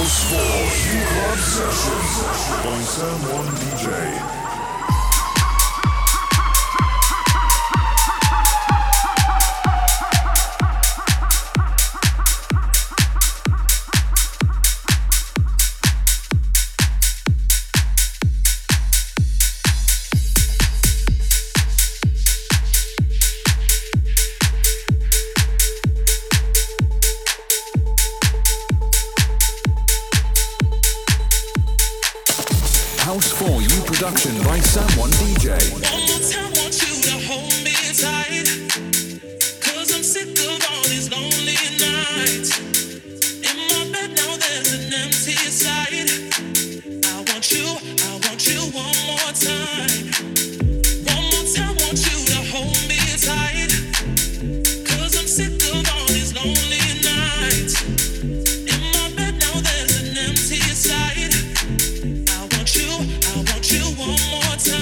House Force Club Sessions by Sam One DJ. Production by someone DJ. Lord, I want you to hold me tight, 'cause I'm sick of all these lonely nights. In my bed now there's an empty side. I want you one more time. One more time, I want you to hold me tight, 'cause I'm sick of all these lonely nights. In my bed now there's an empty side. I want you one more time.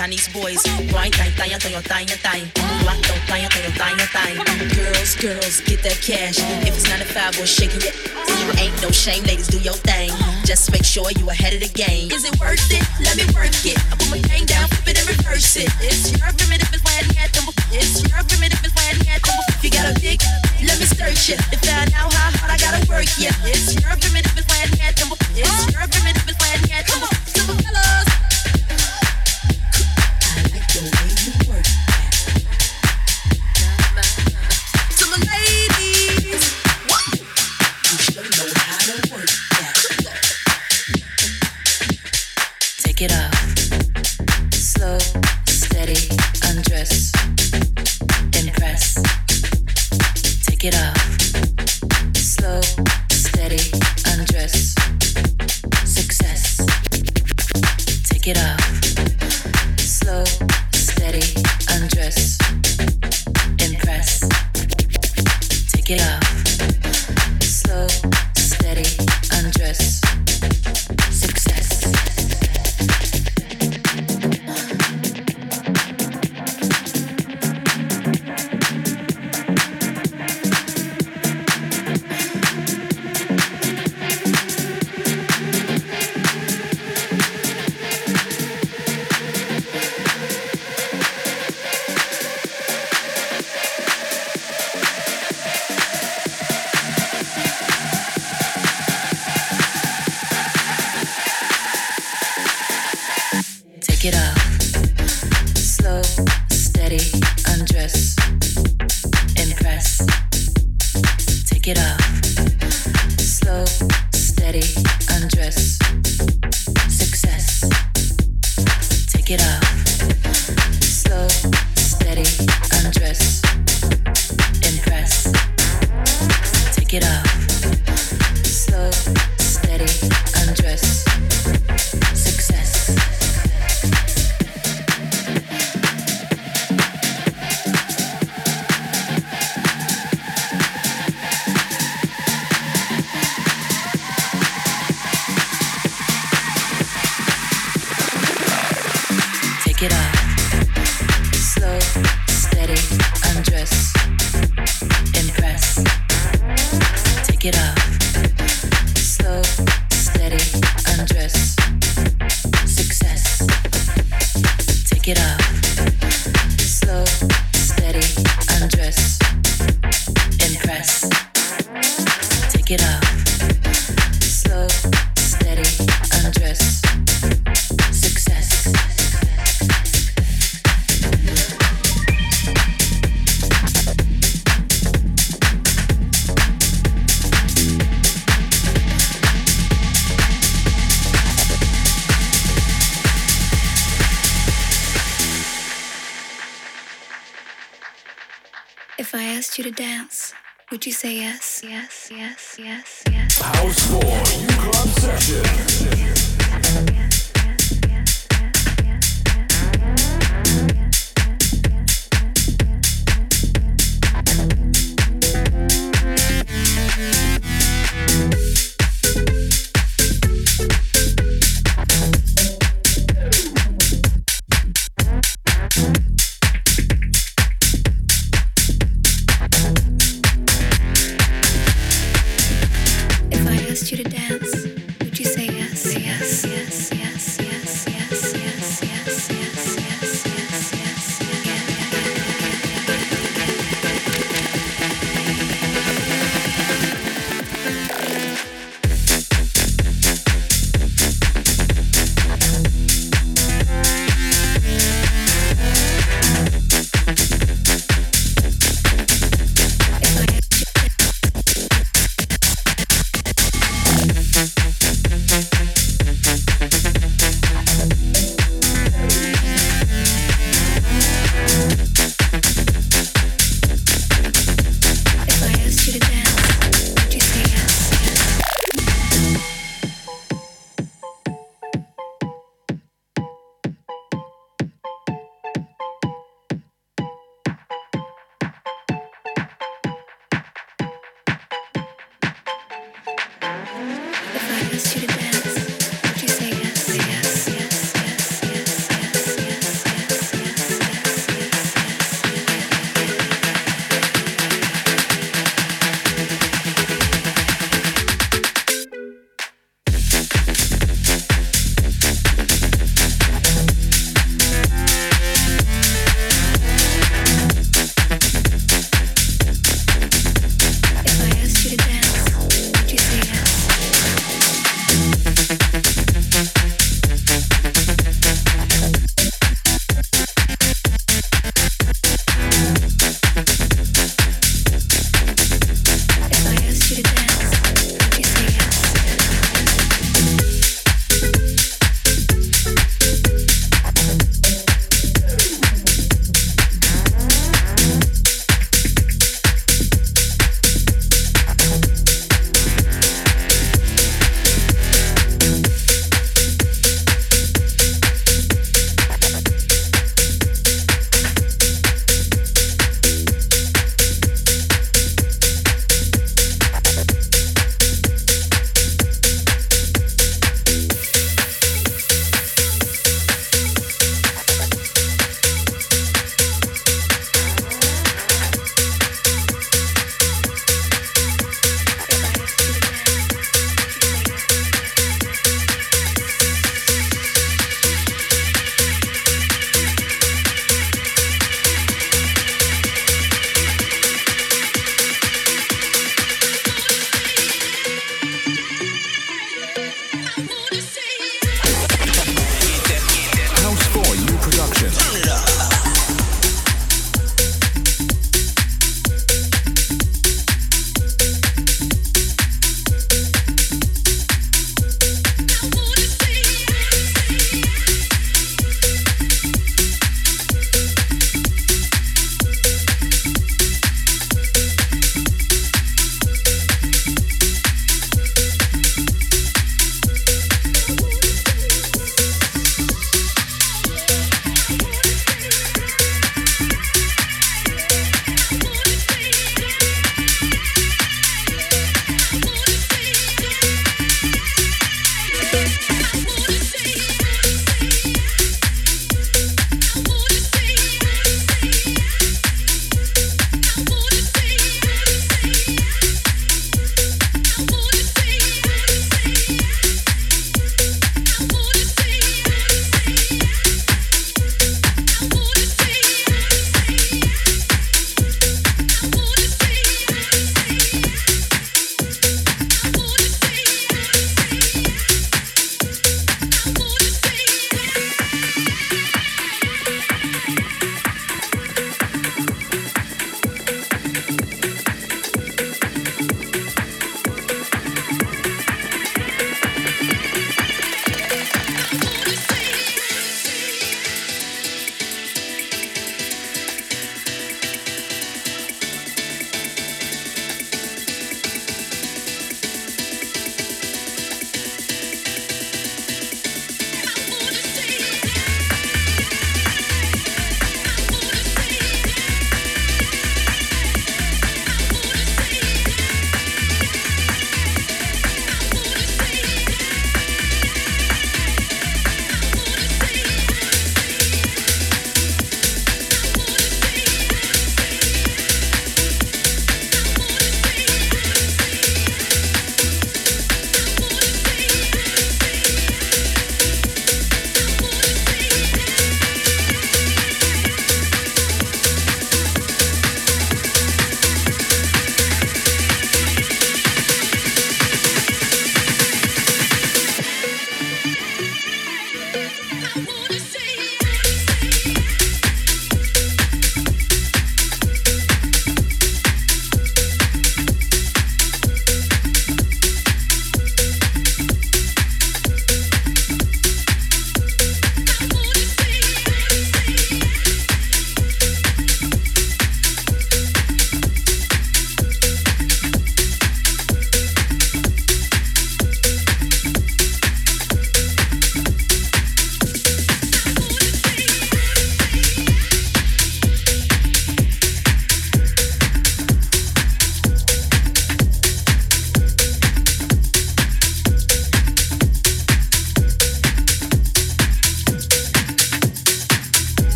Chinese boys, wine, girls, get that cash. If it's 9 to 5, we're shaking it. You ain't no shame, ladies, do your thing. Just make sure you ahead of the game. Is it worth it? Let me work it. I put my thing down, flip it and reverse it. It's your permit if it's landing at them. It's your permit if it's landing at them. If you got a dick, let me search it. To find out how hard I gotta work it. It's your permit if it's landing at them. It's your permit if it's landing at them.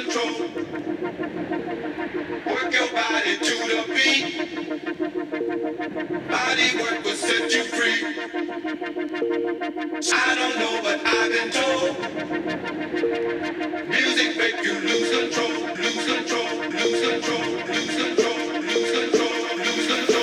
control. Work your body to the beat. Body work will set you free. I don't know, but I've been told. Music make you lose control, lose control, lose control, lose control, lose control, lose control, lose control.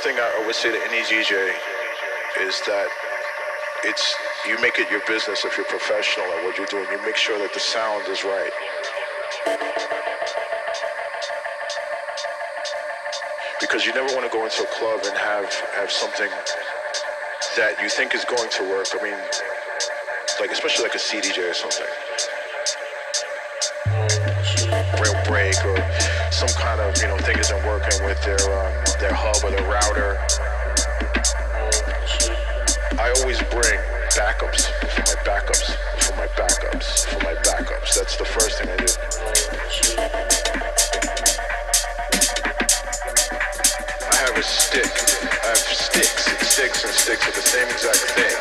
first thing I always say to any DJ is that it's, you make it your business if you're professional at what you're doing. You make sure that the sound is right. Because you never want to go into a club and have something that you think is going to work. I mean, like especially like a CDJ or something. Real break or some kind of, you know, thing isn't working with their hub or their router. I always bring backups. That's the first thing I do. I have a stick. I have sticks with the same exact thing.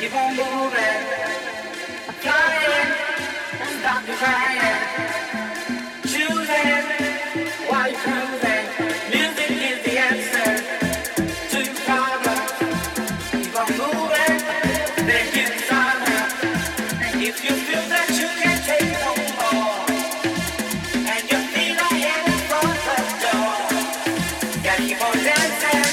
Keep on dancing.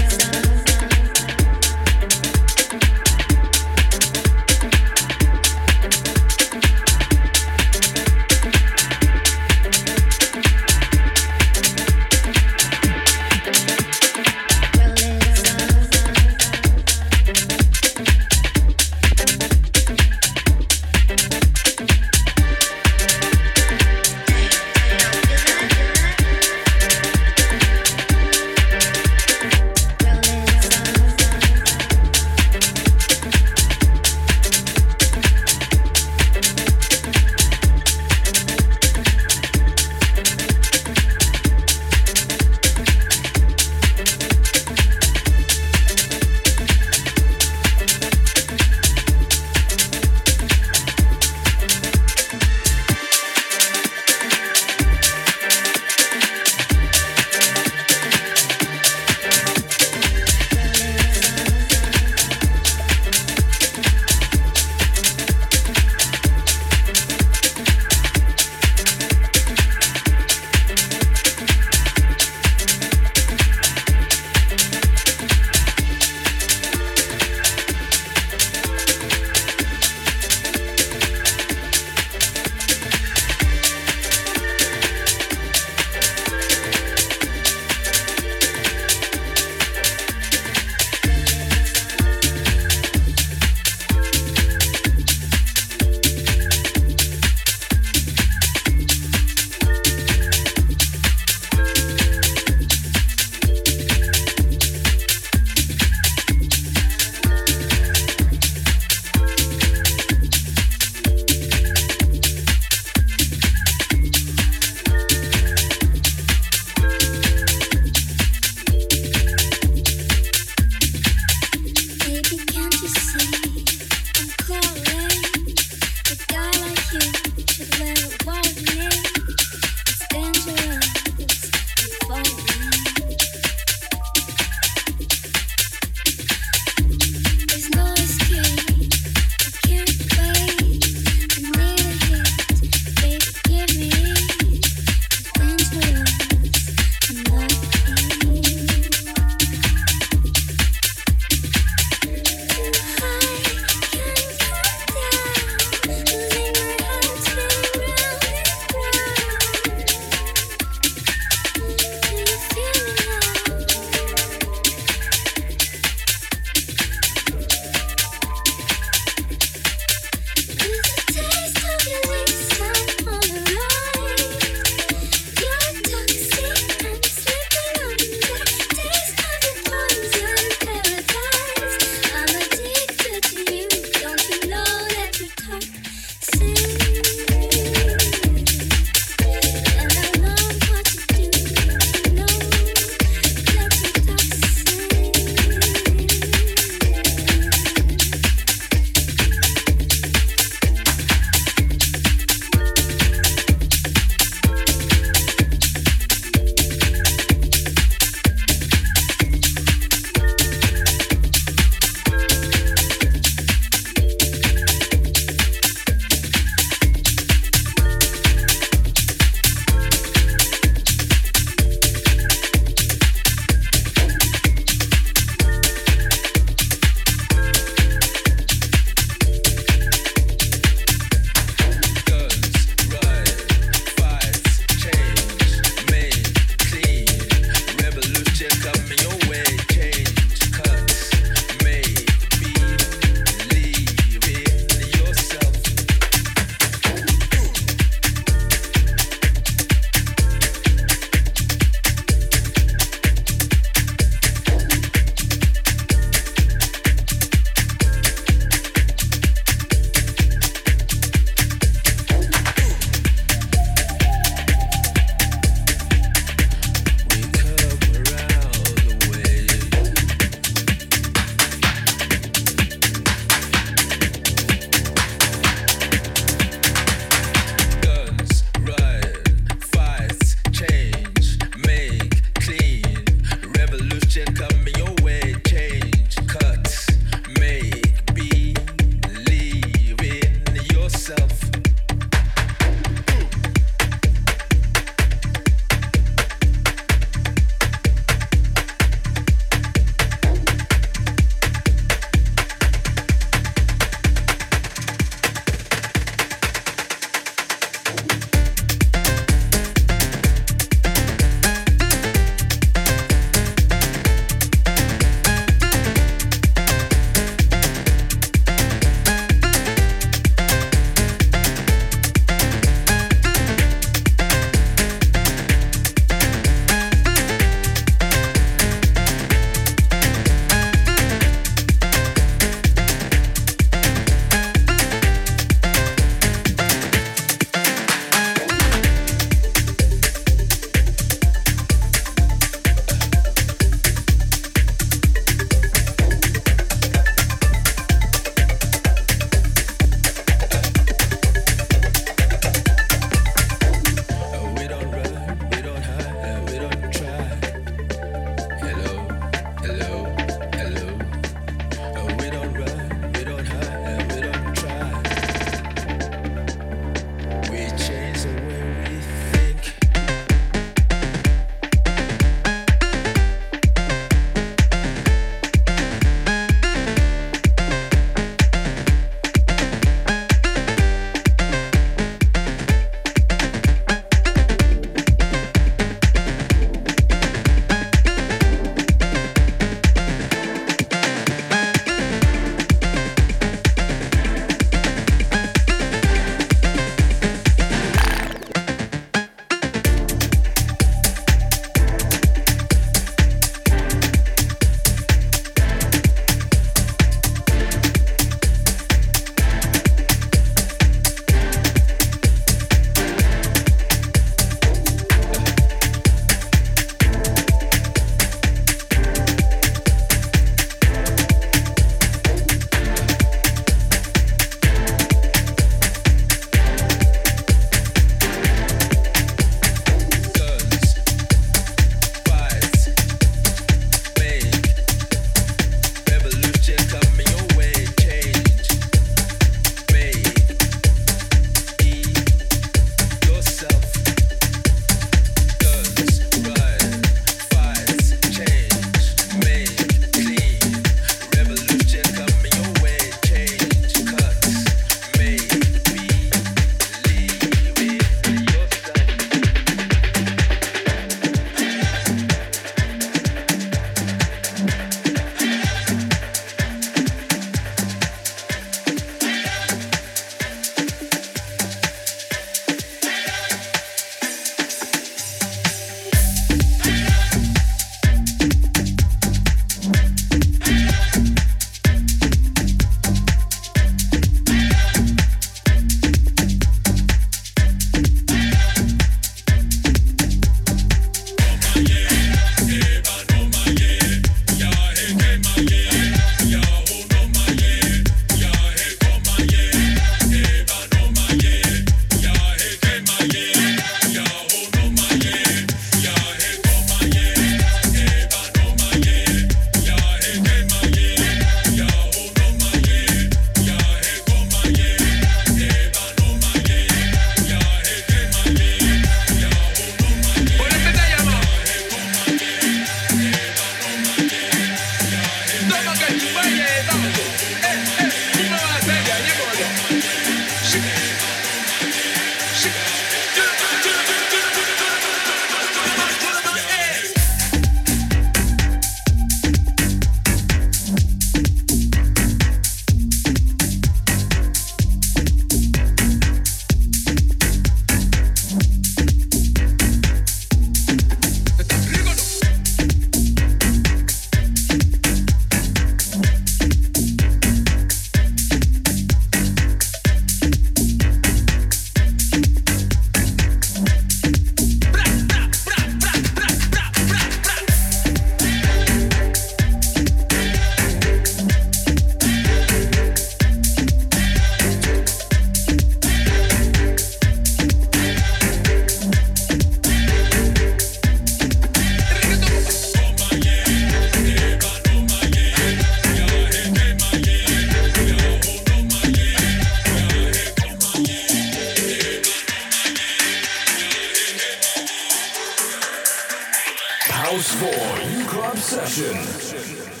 House 4 UClub Session.